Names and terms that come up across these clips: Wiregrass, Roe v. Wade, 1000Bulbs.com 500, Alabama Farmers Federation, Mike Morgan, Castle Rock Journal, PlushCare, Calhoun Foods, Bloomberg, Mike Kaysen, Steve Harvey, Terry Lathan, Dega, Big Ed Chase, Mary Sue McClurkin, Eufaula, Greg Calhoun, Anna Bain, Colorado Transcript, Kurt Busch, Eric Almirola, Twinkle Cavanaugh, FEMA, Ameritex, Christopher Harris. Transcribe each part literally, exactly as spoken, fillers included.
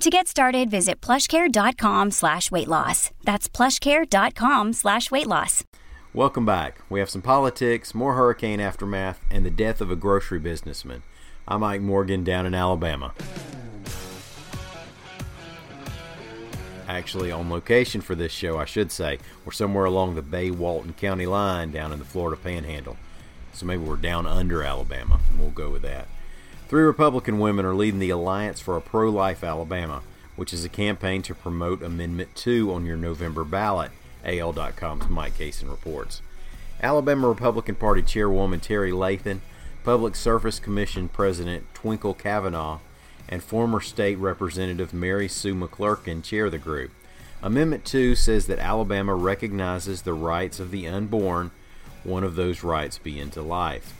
To get started, visit plushcare.com slash weight loss. That's plushcare.com slash weight loss. Welcome back. We have some politics, more hurricane aftermath, and the death of a grocery businessman. I'm Mike Morgan down in Alabama. Actually on location for this show, I should say. We're somewhere along the Bay-Walton County line down in the Florida Panhandle. So maybe we're down under Alabama, and we'll go with that. Three Republican women are leading the Alliance for a Pro-Life Alabama, which is a campaign to promote Amendment two on your November ballot, A L dot com's Mike Kaysen reports. Alabama Republican Party Chairwoman Terry Lathan, Public Service Commission President Twinkle Cavanaugh, and former State Representative Mary Sue McClurkin chair the group. Amendment two says that Alabama recognizes the rights of the unborn, one of those rights being to life.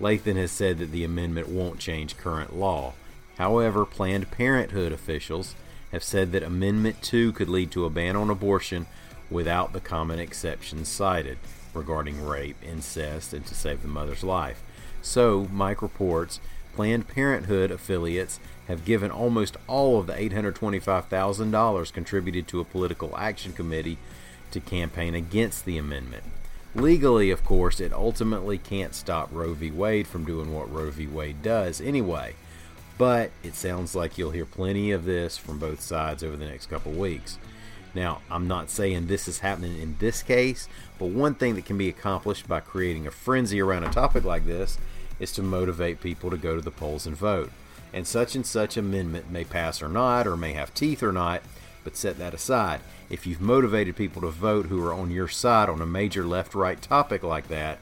Lathan has said that the amendment won't change current law. However, Planned Parenthood officials have said that Amendment two could lead to a ban on abortion without the common exceptions cited regarding rape, incest, and to save the mother's life. So, Mike reports, Planned Parenthood affiliates have given almost all of the eight hundred twenty-five thousand dollars contributed to a political action committee to campaign against the amendment. Legally, of course, it ultimately can't stop Roe v. Wade from doing what Roe v. Wade does anyway, but it sounds like you'll hear plenty of this from both sides over the next couple weeks. Now, I'm not saying this is happening in this case, but one thing that can be accomplished by creating a frenzy around a topic like this is to motivate people to go to the polls and vote. And such and such amendment may pass or not, or may have teeth or not, but set that aside. If you've motivated people to vote who are on your side on a major left-right topic like that,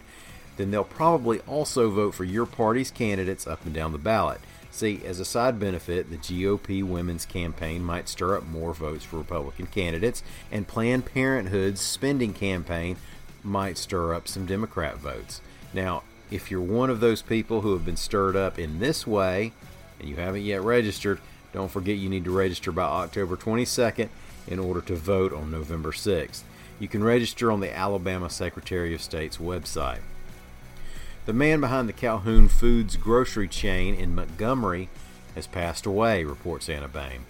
then they'll probably also vote for your party's candidates up and down the ballot. See, as a side benefit, the G O P women's campaign might stir up more votes for Republican candidates, and Planned Parenthood's spending campaign might stir up some Democrat votes. Now, if you're one of those people who have been stirred up in this way, and you haven't yet registered, don't forget you need to register by October twenty-second in order to vote on November sixth. You can register on the Alabama Secretary of State's website. The man behind the Calhoun Foods grocery chain in Montgomery has passed away, reports Anna Bain.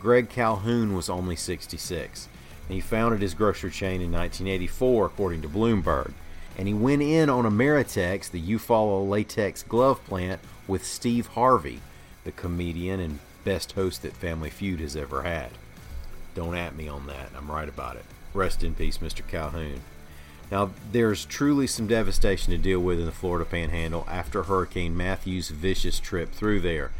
Greg Calhoun was only sixty-six. He founded his grocery chain in nineteen eighty-four, according to Bloomberg. And he went in on Ameritex, the Eufaula latex glove plant, with Steve Harvey, the comedian and best host that Family Feud has ever had. Don't at me on that. I'm right about it. Rest in peace, Mister Calhoun. Now, there's truly some devastation to deal with in the Florida Panhandle after Hurricane Matthew's vicious trip through there.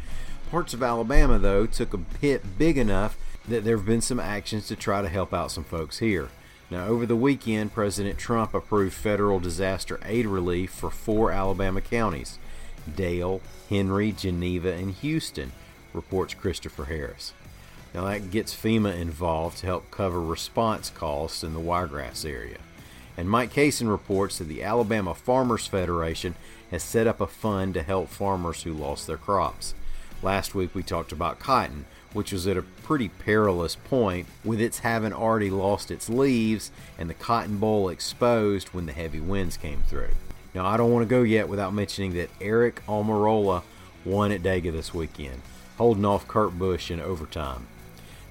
Parts of Alabama, though, took a hit big enough that there have been some actions to try to help out some folks here. Now, over the weekend, President Trump approved federal disaster aid relief for four Alabama counties: Dale, Henry, Geneva, and Houston, reports Christopher Harris. Now that gets FEMA involved to help cover response costs in the Wiregrass area. And Mike Kaysen reports that the Alabama Farmers Federation has set up a fund to help farmers who lost their crops. Last week we talked about cotton, which was at a pretty perilous point with its having already lost its leaves and the cotton boll exposed when the heavy winds came through. Now I don't want to go yet without mentioning that Eric Almirola won at Dega this weekend, holding off Kurt Busch in overtime.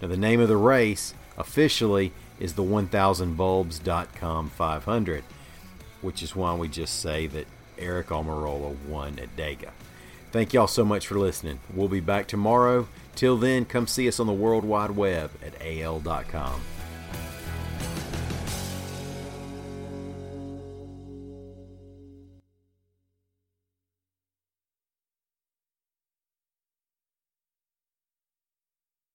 Now the name of the race officially is the one thousand bulbs dot com five hundred, which is why we just say that Eric Almirola won at Dega. Thank y'all so much for listening. We'll be back tomorrow. Till then, come see us on the World Wide Web at A L dot com.